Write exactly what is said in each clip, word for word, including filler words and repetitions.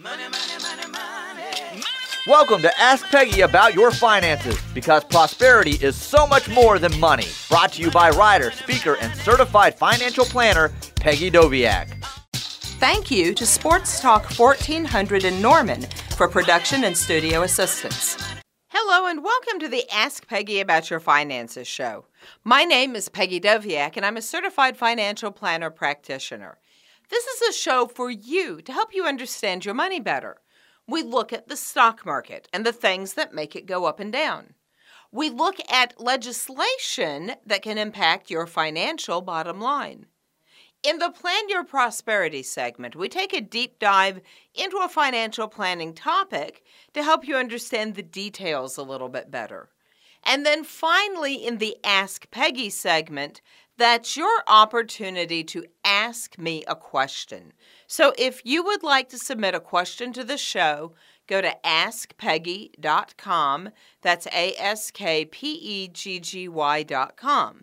Money, money, money, money. Welcome to Ask Peggy About Your Finances, because prosperity is so much more than money. Brought to you by writer, speaker, and certified financial planner, Peggy Doviak. Thank you to Sports Talk fourteen hundred in Norman for production and studio assistance. Hello and welcome to the Ask Peggy About Your Finances show. My name is Peggy Doviak and I'm a certified financial planner practitioner. This is a show for you to help you understand your money better. We look at the stock market and the things that make it go up and down. We look at legislation that can impact your financial bottom line. In the Plan Your Prosperity segment, we take a deep dive into a financial planning topic to help you understand the details a little bit better. And then finally, in the Ask Peggy segment, that's your opportunity to ask me a question. So if you would like to submit a question to the show, go to ask peggy dot com. That's A S K P E G G Y dot com.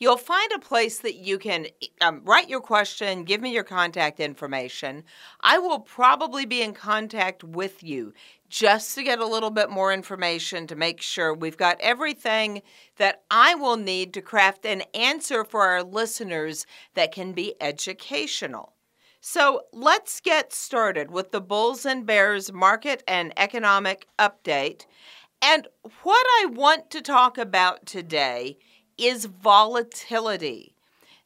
You'll find a place that you can um, write your question, give me your contact information. I will probably be in contact with you just to get a little bit more information to make sure we've got everything that I will need to craft an answer for our listeners that can be educational. So let's get started with the Bulls and Bears market and economic update. And what I want to talk about today is volatility.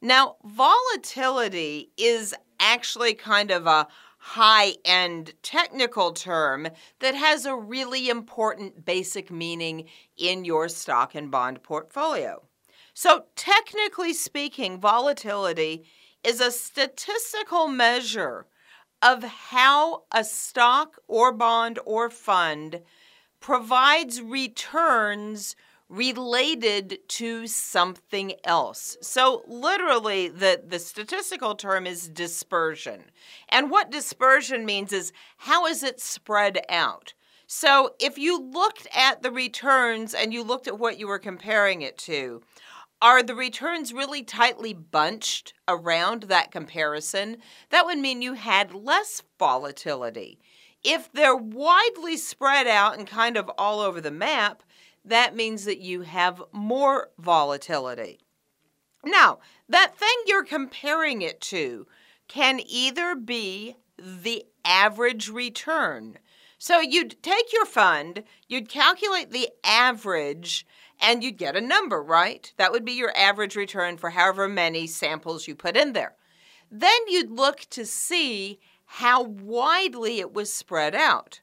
Now, volatility is actually kind of a high-end technical term that has a really important basic meaning in your stock and bond portfolio. So technically speaking, volatility is a statistical measure of how a stock or bond or fund provides returns related to something else. So literally, the, the statistical term is dispersion. And what dispersion means is, how is it spread out? So if you looked at the returns and you looked at what you were comparing it to, are the returns really tightly bunched around that comparison? That would mean you had less volatility. If they're widely spread out and kind of all over the map, that means that you have more volatility. Now, that thing you're comparing it to can either be the average return. So you'd take your fund, you'd calculate the average, and you'd get a number, right? That would be your average return for however many samples you put in there. Then you'd look to see how widely it was spread out.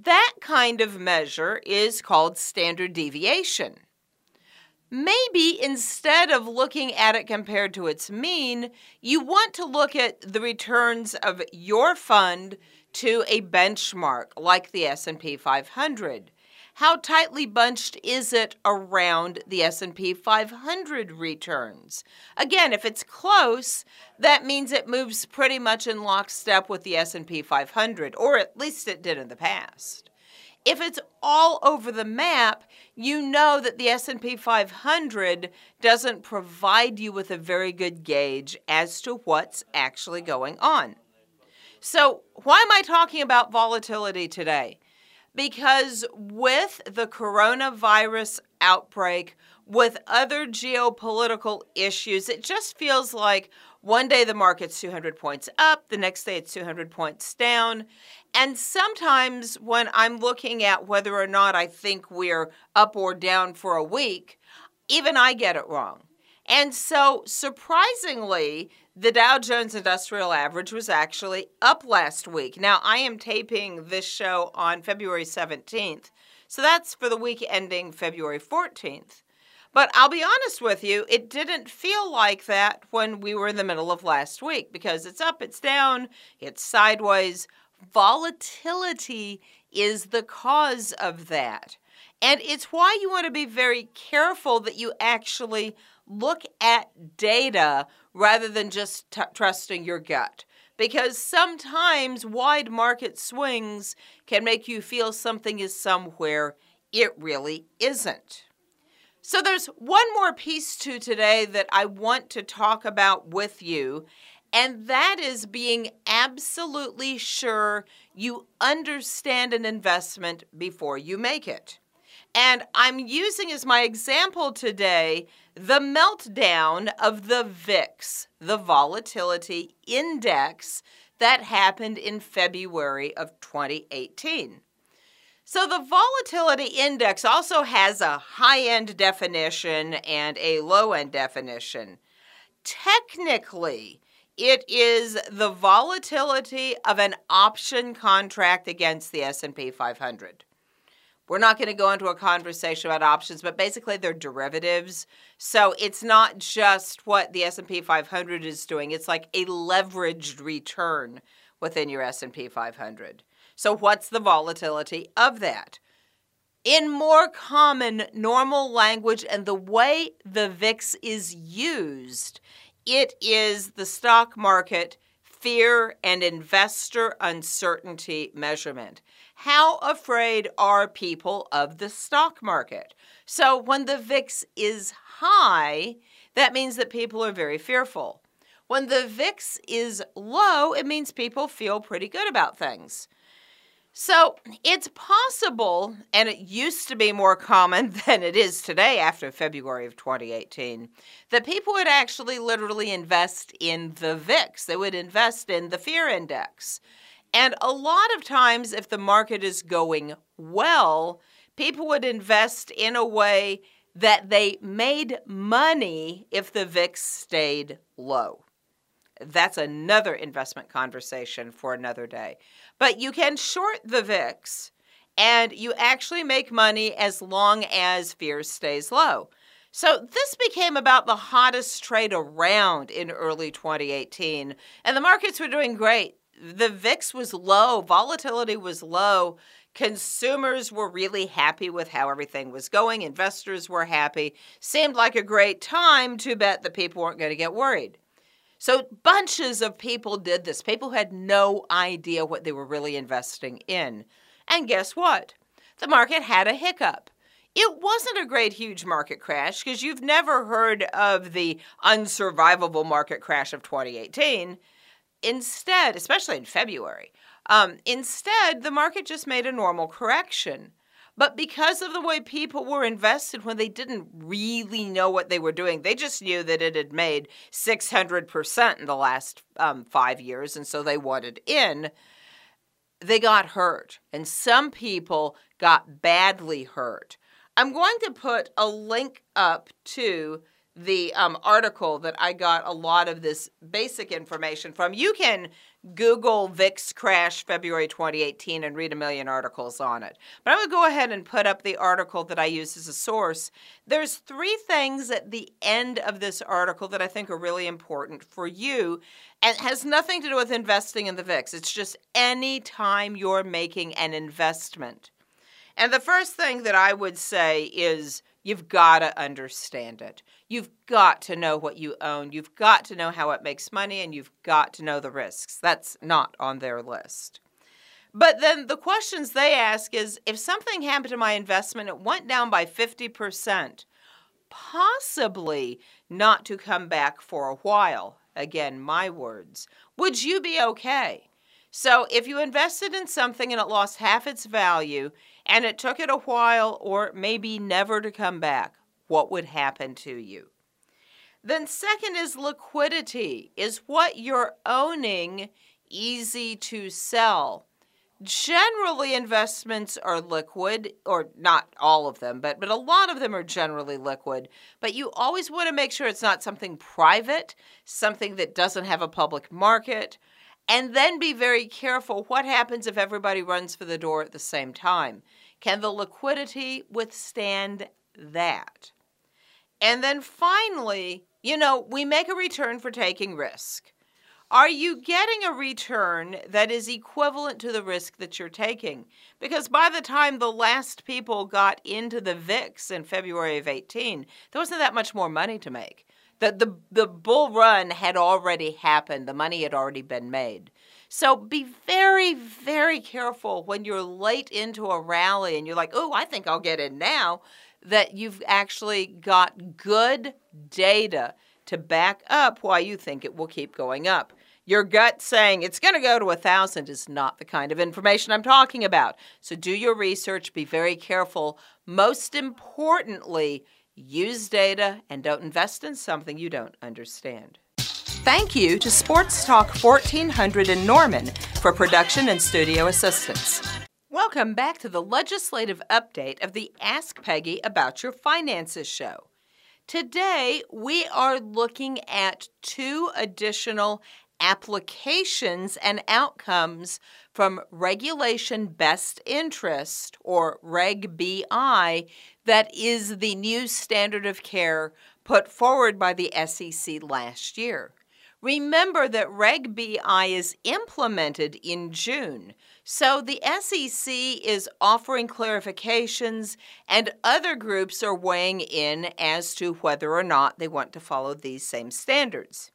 That kind of measure is called standard deviation. Maybe instead of looking at it compared to its mean, you want to look at the returns of your fund to a benchmark like the S and P five hundred. How tightly bunched is it around the S and P five hundred returns? Again, if it's close, that means it moves pretty much in lockstep with the S and P five hundred, or at least it did in the past. If it's all over the map, you know that the S and P five hundred doesn't provide you with a very good gauge as to what's actually going on. So why am I talking about volatility today? Because with the coronavirus outbreak, with other geopolitical issues, it just feels like one day the market's two hundred points up, the next day it's two hundred points down. And sometimes when I'm looking at whether or not I think we're up or down for a week, even I get it wrong. And so surprisingly, the Dow Jones Industrial Average was actually up last week. Now, I am taping this show on February seventeenth, so that's for the week ending February fourteenth. But I'll be honest with you, it didn't feel like that when we were in the middle of last week, because it's up, it's down, it's sideways. Volatility is the cause of that. And it's why you want to be very careful that you actually look at data rather than just t- trusting your gut, because sometimes wide market swings can make you feel something is somewhere it really isn't. So there's one more piece to today that I want to talk about with you, And that is being absolutely sure you understand an investment before you make it. And I'm using as my example today the meltdown of the V I X, the volatility index, that happened in February of twenty eighteen. So the volatility index also has a high-end definition and a low-end definition. Technically, it is the volatility of an option contract against the S and P five hundred. We're not going to go into a conversation about options, but basically they're derivatives. So it's not just what the S and P five hundred is doing. It's like a leveraged return within your S and P five hundred. So what's the volatility of that? In more common, normal language and the way the V I X is used, it is the stock market fear and investor uncertainty measurement. How afraid are people of the stock market? So when the V I X is high, that means that people are very fearful. When the V I X is low, it means people feel pretty good about things. So it's possible, and it used to be more common than it is today after February of twenty eighteen, that people would actually literally invest in the V I X. They would invest in the fear index. And a lot of times, if the market is going well, people would invest in a way that they made money if the V I X stayed low. That's another investment conversation for another day. But you can short the V I X, and you actually make money as long as fear stays low. So this became about the hottest trade around in early twenty eighteen, and the markets were doing great. The V I X was low, volatility was low, consumers were really happy with how everything was going, investors were happy, seemed like a great time to bet that people weren't going to get worried. So bunches of people did this. People had no idea what they were really investing in. And guess what? The market had a hiccup. It wasn't a great huge market crash because you've never heard of the unsurvivable market crash of twenty eighteen. Instead, especially in February, um, instead the market just made a normal correction. But because of the way people were invested when they didn't really know what they were doing, they just knew that it had made six hundred percent in the last um, five years, and so they wanted in, they got hurt. And some people got badly hurt. I'm going to put a link up to the um, article that I got a lot of this basic information from. You can Google V I X crash February twenty eighteen and read a million articles on it. But I'm going to go ahead and put up the article that I use as a source. There's three things at the end of this article that I think are really important for you, and has nothing to do with investing in the V I X. It's just any time you're making an investment. And the first thing that I would say is you've got to understand it. You've got to know what you own. You've got to know how it makes money, and you've got to know the risks. That's not on their list. But then the questions they ask is, if something happened to my investment, it went down by fifty percent, possibly not to come back for a while, again, my words, would you be okay? So if you invested in something and it lost half its value, and it took it a while or maybe never to come back, what would happen to you? Then second is liquidity. Is what you're owning easy to sell? Generally, investments are liquid, or not all of them, but, but a lot of them are generally liquid. But you always want to make sure it's not something private, something that doesn't have a public market. And then be very careful what happens if everybody runs for the door at the same time. Can the liquidity withstand that? And then finally, you know, we make a return for taking risk. Are you getting a return that is equivalent to the risk that you're taking? Because by the time the last people got into the V I X in February of eighteen, there wasn't that much more money to make. The, the, the bull run had already happened. The money had already been made. So be very, very careful when you're late into a rally and you're like, oh, I think I'll get in now, that you've actually got good data to back up why you think it will keep going up. Your gut saying it's going to go to one thousand is not the kind of information I'm talking about. So do your research. Be very careful. Most importantly, use data and don't invest in something you don't understand. Thank you to Sports Talk fourteen hundred in Norman for production and studio assistance. Welcome back to the legislative update of the Ask Peggy About Your Finances show. Today, we are looking at two additional applications and outcomes from Regulation Best Interest, or Reg B I, that is the new standard of care put forward by the S E C last year. Remember that Reg B I is implemented in June, so the S E C is offering clarifications and other groups are weighing in as to whether or not they want to follow these same standards.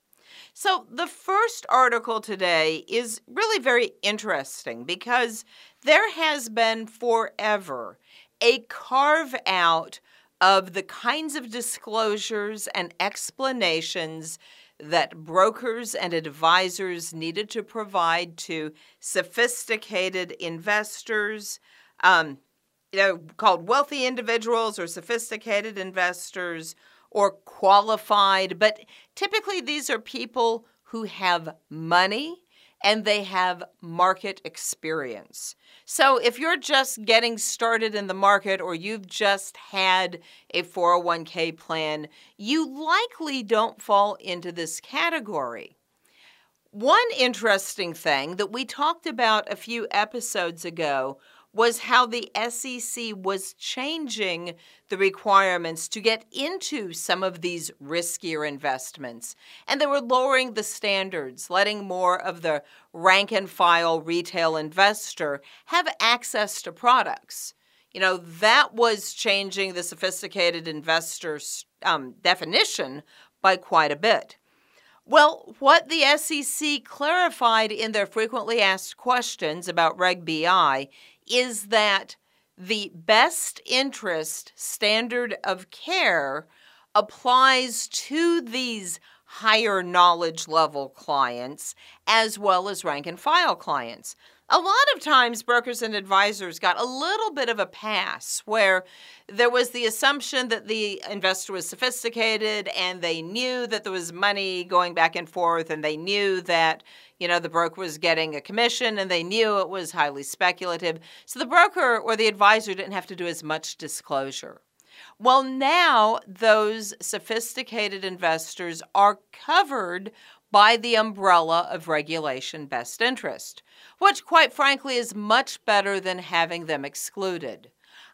So the first article today is really very interesting because there has been forever a carve-out of the kinds of disclosures and explanations that brokers and advisors needed to provide to sophisticated investors, um, you know, called wealthy individuals or sophisticated investors, or qualified, but typically these are people who have money and they have market experience. So if you're just getting started in the market or you've just had a four oh one k plan, you likely don't fall into this category. One interesting thing that we talked about a few episodes ago was how the S E C was changing the requirements to get into some of these riskier investments. And they were lowering the standards, letting more of the rank-and-file retail investor have access to products. You know, that was changing the sophisticated investor's um, definition by quite a bit. Well, what the S E C clarified in their frequently asked questions about Reg B I is that the best interest standard of care applies to these higher knowledge level clients as well as rank and file clients. A lot of times brokers and advisors got a little bit of a pass where there was the assumption that the investor was sophisticated and they knew that there was money going back and forth and they knew that, you know, the broker was getting a commission and they knew it was highly speculative. So the broker or the advisor didn't have to do as much disclosure. Well, now those sophisticated investors are covered by the umbrella of Regulation Best Interest, which quite frankly is much better than having them excluded.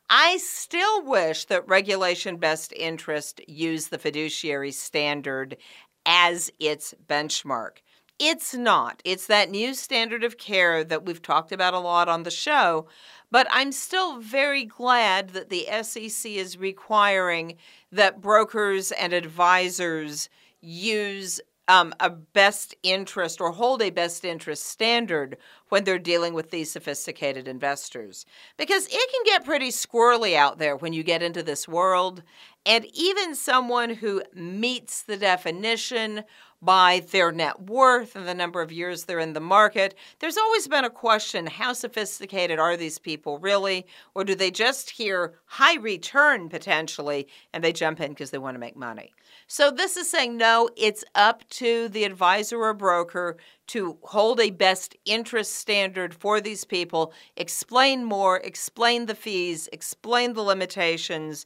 I still wish that Regulation Best Interest used the fiduciary standard as its benchmark. It's not. It's that new standard of care that we've talked about a lot on the show, but I'm still very glad that the S E C is requiring that brokers and advisors use Um, a best interest or hold a best interest standard when they're dealing with these sophisticated investors. Because it can get pretty squirrely out there when you get into this world. And even someone who meets the definition by their net worth and the number of years they're in the market, there's always been a question, how sophisticated are these people really? Or do they just hear high return potentially and they jump in because they want to make money? So this is saying, no, it's up to the advisor or broker to hold a best interest standard for these people, explain more, explain the fees, explain the limitations.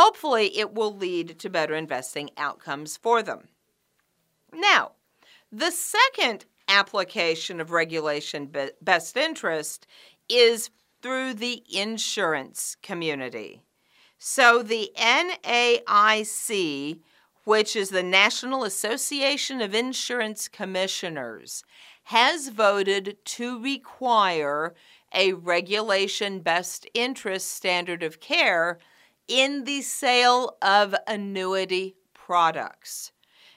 Hopefully, it will lead to better investing outcomes for them. Now, the second application of Regulation Best Interest is through the insurance community. So the N A I C, which is the National Association of Insurance Commissioners, has voted to require a Regulation Best Interest standard of care in the sale of annuity products.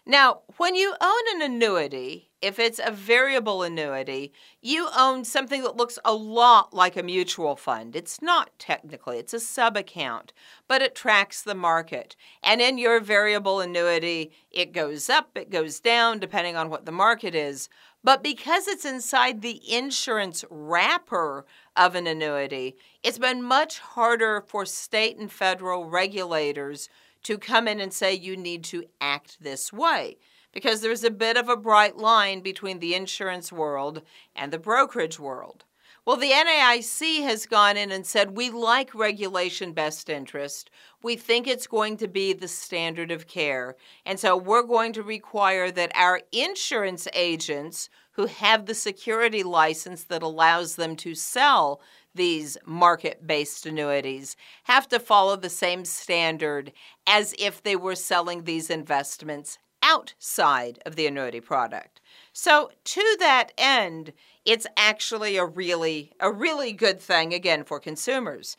Now, when you own an annuity, if it's a variable annuity, you own something that looks a lot like a mutual fund. It's not technically, it's a sub-account, but it tracks the market. And in your variable annuity, it goes up, it goes down, depending on what the market is. But because it's inside the insurance wrapper of an annuity, it's been much harder for state and federal regulators to come in and say you need to act this way, because there's a bit of a bright line between the insurance world and the brokerage world. Well, the N A I C has gone in and said, we like Regulation Best Interest. We think it's going to be the standard of care. And so we're going to require that our insurance agents who have the security license that allows them to sell these market-based annuities have to follow the same standard as if they were selling these investments outside of the annuity product. So to that end, it's actually a really, a really good thing, again, for consumers.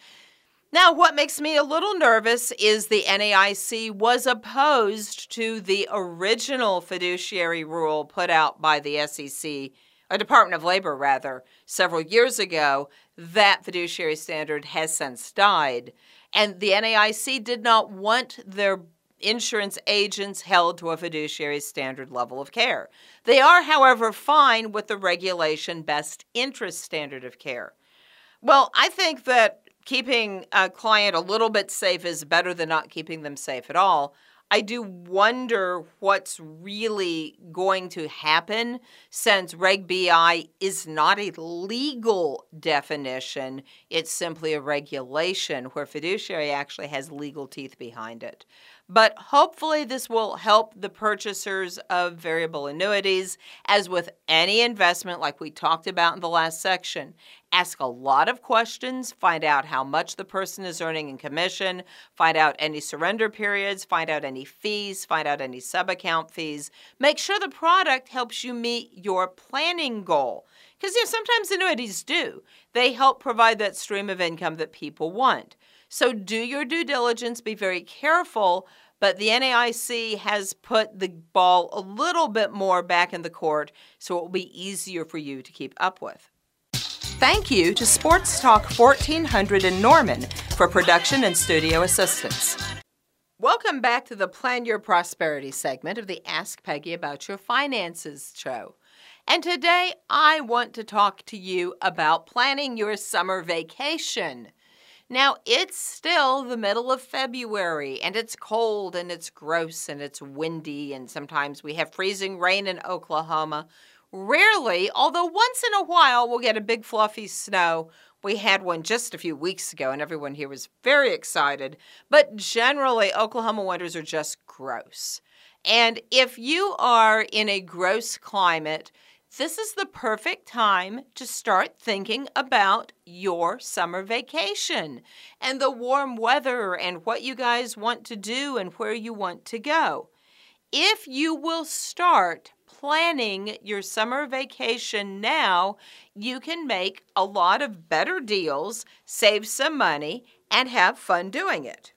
Now, what makes me a little nervous is the N A I C was opposed to the original fiduciary rule put out by the S E C, or Department of Labor, rather, several years ago. That fiduciary standard has since died. And the N A I C did not want their insurance agents held to a fiduciary standard level of care. They are, however, fine with the Regulation Best Interest standard of care. Well, I think that keeping a client a little bit safe is better than not keeping them safe at all. I do wonder what's really going to happen, since Reg B I is not a legal definition. It's simply a regulation where fiduciary actually has legal teeth behind it. But hopefully this will help the purchasers of variable annuities. As with any investment, like we talked about in the last section, ask a lot of questions, find out how much the person is earning in commission, find out any surrender periods, find out any fees, find out any sub-account fees. Make sure the product helps you meet your planning goal. Because you know, sometimes annuities do. They help provide that stream of income that people want. So do your due diligence, be very careful, but the N A I C has put the ball a little bit more back in the court, so it will be easier for you to keep up with. Thank you to Sports Talk fourteen hundred in Norman for production and studio assistance. Welcome back to the Plan Your Prosperity segment of the Ask Peggy About Your Finances show. And today I want to talk to you about planning your summer vacation. Now, it's still the middle of February, and it's cold, and it's gross, and it's windy, and sometimes we have freezing rain in Oklahoma. Rarely, although once in a while, we'll get a big fluffy snow. We had one just a few weeks ago, and everyone here was very excited. But generally, Oklahoma winters are just gross. And if you are in a gross climate, this is the perfect time to start thinking about your summer vacation and the warm weather and what you guys want to do and where you want to go. If you will start planning your summer vacation now, you can make a lot of better deals, save some money, and have fun doing it.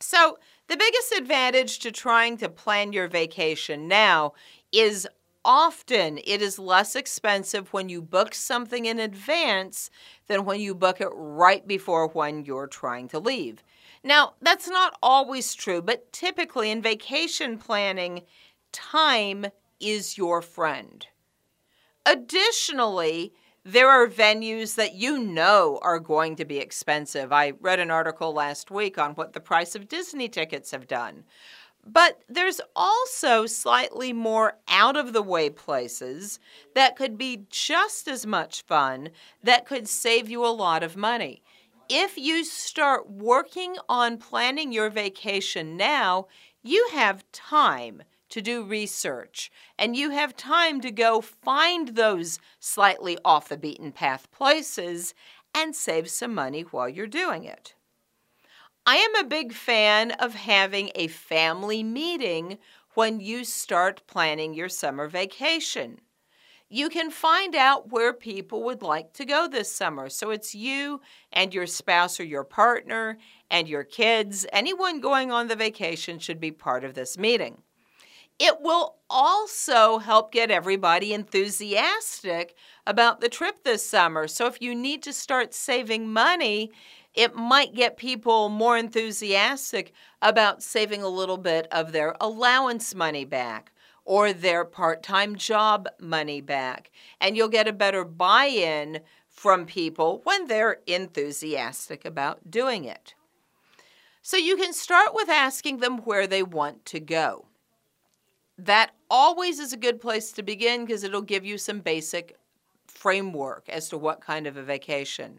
So the biggest advantage to trying to plan your vacation now is often it is less expensive when you book something in advance than when you book it right before when you're trying to leave. Now, that's not always true, but typically in vacation planning, time is your friend. Additionally, there are venues that you know are going to be expensive. I read an article last week on what the price of Disney tickets have done. But there's also slightly more out-of-the-way places that could be just as much fun, that could save you a lot of money. If you start working on planning your vacation now, you have time to do research, and you have time to go find those slightly off-the-beaten-path places and save some money while you're doing it. I am a big fan of having a family meeting when you start planning your summer vacation. You can find out where people would like to go this summer. So it's you and your spouse or your partner and your kids. Anyone going on the vacation should be part of this meeting. It will also help get everybody enthusiastic about the trip this summer. So if you need to start saving money, it might get people more enthusiastic about saving a little bit of their allowance money back, or their part-time job money back. And you'll get a better buy-in from people when they're enthusiastic about doing it. So you can start with asking them where they want to go. That always is a good place to begin because it'll give you some basic framework as to what kind of a vacation.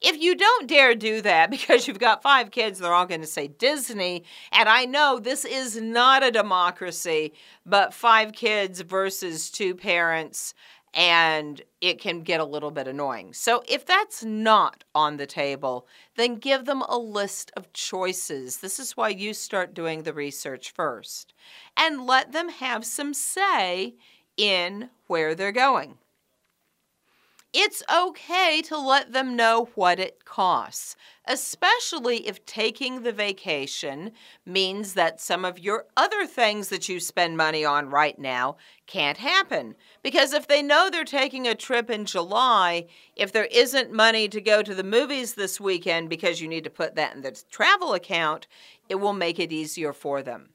If you don't dare do that because you've got five kids, they're all going to say Disney. And I know this is not a democracy, but five kids versus two parents, and it can get a little bit annoying. So if that's not on the table, then give them a list of choices. This is why you start doing the research first. And let them have some say in where they're going. It's okay to let them know what it costs, especially if taking the vacation means that some of your other things that you spend money on right now can't happen. Because if they know they're taking a trip in July, if there isn't money to go to the movies this weekend because you need to put that in the travel account, it will make it easier for them.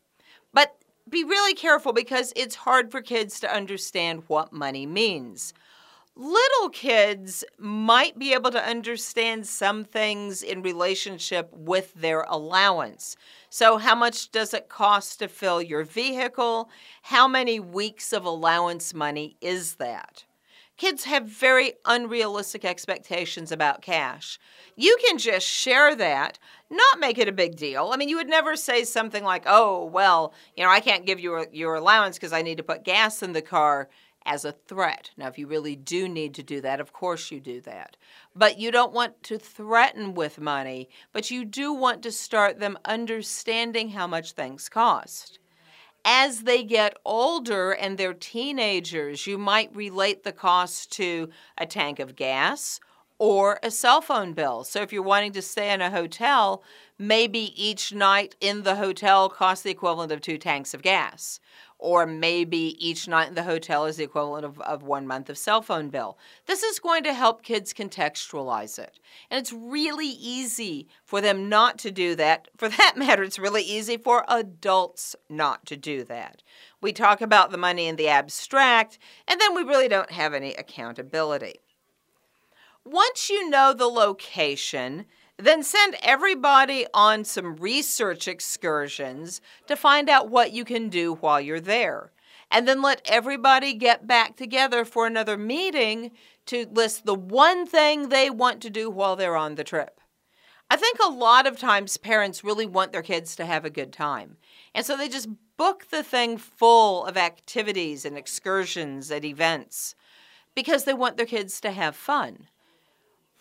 But be really careful because it's hard for kids to understand what money means. Little kids might be able to understand some things in relationship with their allowance. So how much does it cost to fill your vehicle? How many weeks of allowance money is that? Kids have very unrealistic expectations about cash. You can just share that, not make it a big deal. I mean, you would never say something like, oh, well, you know, I can't give you your allowance because I need to put gas in the car, as a threat. Now, if you really do need to do that, of course you do that. But you don't want to threaten with money, but you do want to start them understanding how much things cost. As they get older and they're teenagers, you might relate the cost to a tank of gas or a cell phone bill. So if you're wanting to stay in a hotel, maybe each night in the hotel costs the equivalent of two tanks of gas. Or maybe each night in the hotel is the equivalent of, of one month of cell phone bill. This is going to help kids contextualize it. And it's really easy for them not to do that. For that matter, it's really easy for adults not to do that. We talk about the money in the abstract, and then we really don't have any accountability. Once you know the location, then send everybody on some research excursions to find out what you can do while you're there. And then let everybody get back together for another meeting to list the one thing they want to do while they're on the trip. I think a lot of times parents really want their kids to have a good time. And so they just book the thing full of activities and excursions and events because they want their kids to have fun.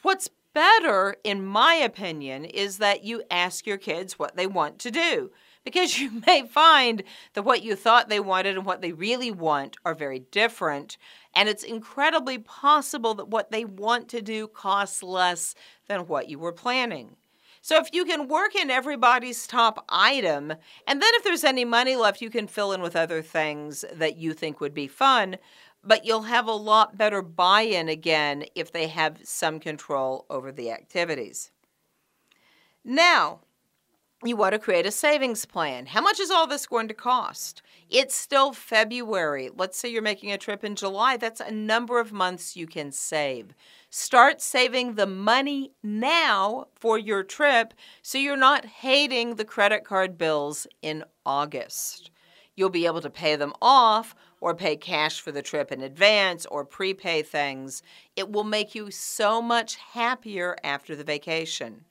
What's better, in my opinion, is that you ask your kids what they want to do, because you may find that what you thought they wanted and what they really want are very different, and it's incredibly possible that what they want to do costs less than what you were planning. So if you can work in everybody's top item, and then if there's any money left, you can fill in with other things that you think would be fun, but you'll have a lot better buy-in again if they have some control over the activities. Now, you want to create a savings plan. How much is all this going to cost? It's still February. Let's say you're making a trip in July. That's a number of months you can save. Start saving the money now for your trip so you're not hating the credit card bills in August. You'll be able to pay them off or pay cash for the trip in advance, or prepay things. It will make you so much happier after the vacation.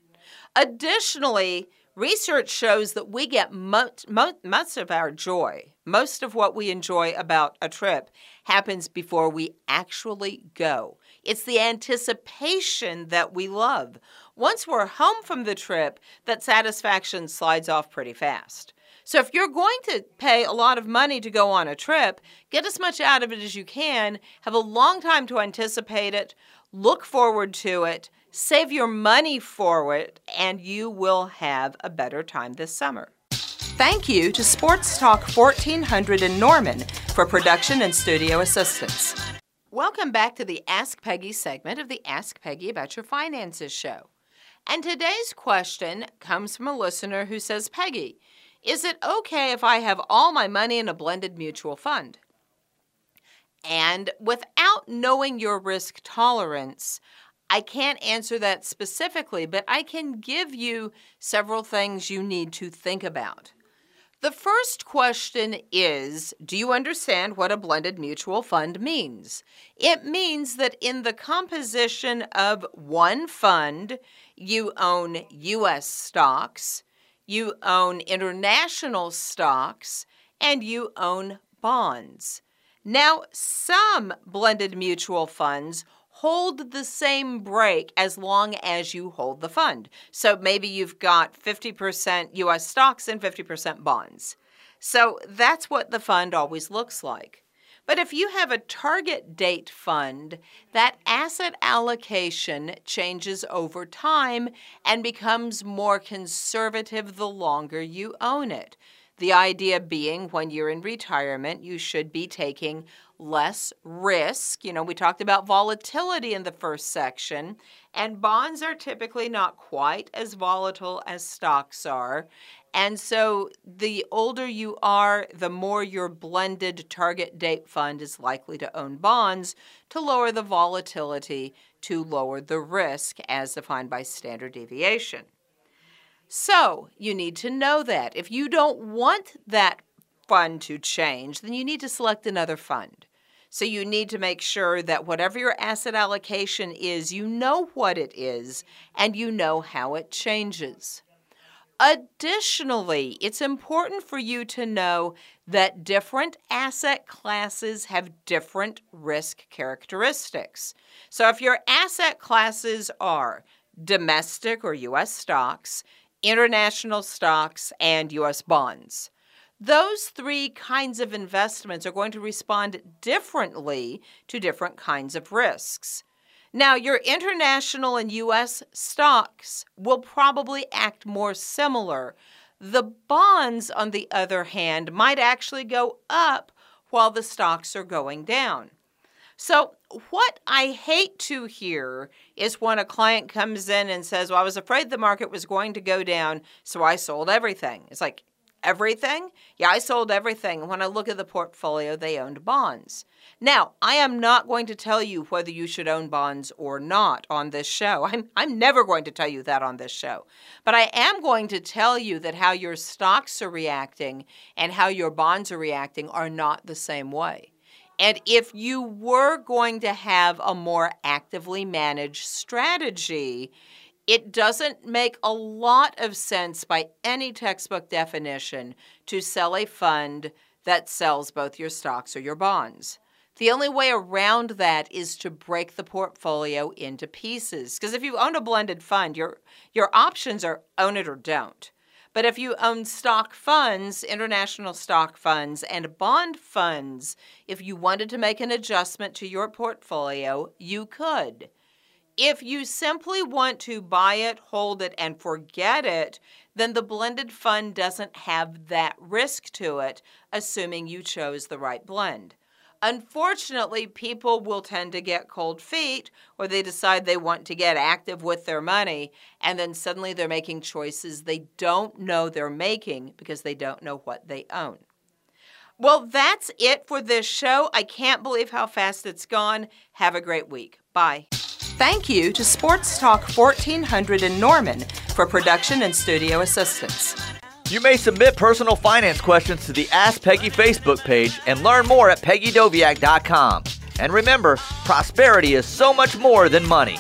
Additionally, research shows that we get most, most, most of our joy, most of what we enjoy about a trip happens before we actually go. It's the anticipation that we love. Once we're home from the trip, that satisfaction slides off pretty fast. So if you're going to pay a lot of money to go on a trip, get as much out of it as you can, have a long time to anticipate it, look forward to it, save your money for it, and you will have a better time this summer. Thank you to Sports Talk fourteen hundred in Norman for production and studio assistance. Welcome back to the Ask Peggy segment of the Ask Peggy About Your Finances show. And today's question comes from a listener who says, Peggy, Is it okay if I have all my money in a blended mutual fund? And without knowing your risk tolerance, I can't answer that specifically, but I can give you several things you need to think about. The first question is, do you understand what a blended mutual fund means? It means that in the composition of one fund, you own U S stocks, you own international stocks, and you own bonds. Now, some blended mutual funds hold the same break as long as you hold the fund. So maybe you've got fifty percent U S stocks and fifty percent bonds. So that's what the fund always looks like. But if you have a target date fund, that asset allocation changes over time and becomes more conservative the longer you own it. The idea being when you're in retirement, you should be taking less risk. You know, we talked about volatility in the first section, and bonds are typically not quite as volatile as stocks are. And so the older you are, the more your blended target date fund is likely to own bonds to lower the volatility, to lower the risk as defined by standard deviation. So you need to know that. If you don't want that fund to change, then you need to select another fund. So you need to make sure that whatever your asset allocation is, you know what it is and you know how it changes. Additionally, it's important for you to know that different asset classes have different risk characteristics. So if your asset classes are domestic or U S stocks, international stocks, and U S bonds. Those three kinds of investments are going to respond differently to different kinds of risks. Now, your international and U S stocks will probably act more similar. The bonds, on the other hand, might actually go up while the stocks are going down. So what I hate to hear is when a client comes in and says, well, I was afraid the market was going to go down, so I sold everything. It's like, everything? Yeah, I sold everything. And when I look at the portfolio, they owned bonds. Now, I am not going to tell you whether you should own bonds or not on this show. I'm, I'm never going to tell you that on this show. But I am going to tell you that how your stocks are reacting and how your bonds are reacting are not the same way. And if you were going to have a more actively managed strategy, it doesn't make a lot of sense by any textbook definition to sell a fund that sells both your stocks or your bonds. The only way around that is to break the portfolio into pieces. Because if you own a blended fund, your, your options are own it or don't. But if you own stock funds, international stock funds, and bond funds, if you wanted to make an adjustment to your portfolio, you could. If you simply want to buy it, hold it, and forget it, then the blended fund doesn't have that risk to it, assuming you chose the right blend. Unfortunately, people will tend to get cold feet, or they decide they want to get active with their money, and then suddenly they're making choices they don't know they're making because they don't know what they own. Well, that's it for this show. I can't believe how fast it's gone. Have a great week. Bye. Thank you to Sports Talk fourteen hundred in Norman for production and studio assistance. You may submit personal finance questions to the Ask Peggy Facebook page and learn more at Peggy Doviak dot com. And remember, prosperity is so much more than money.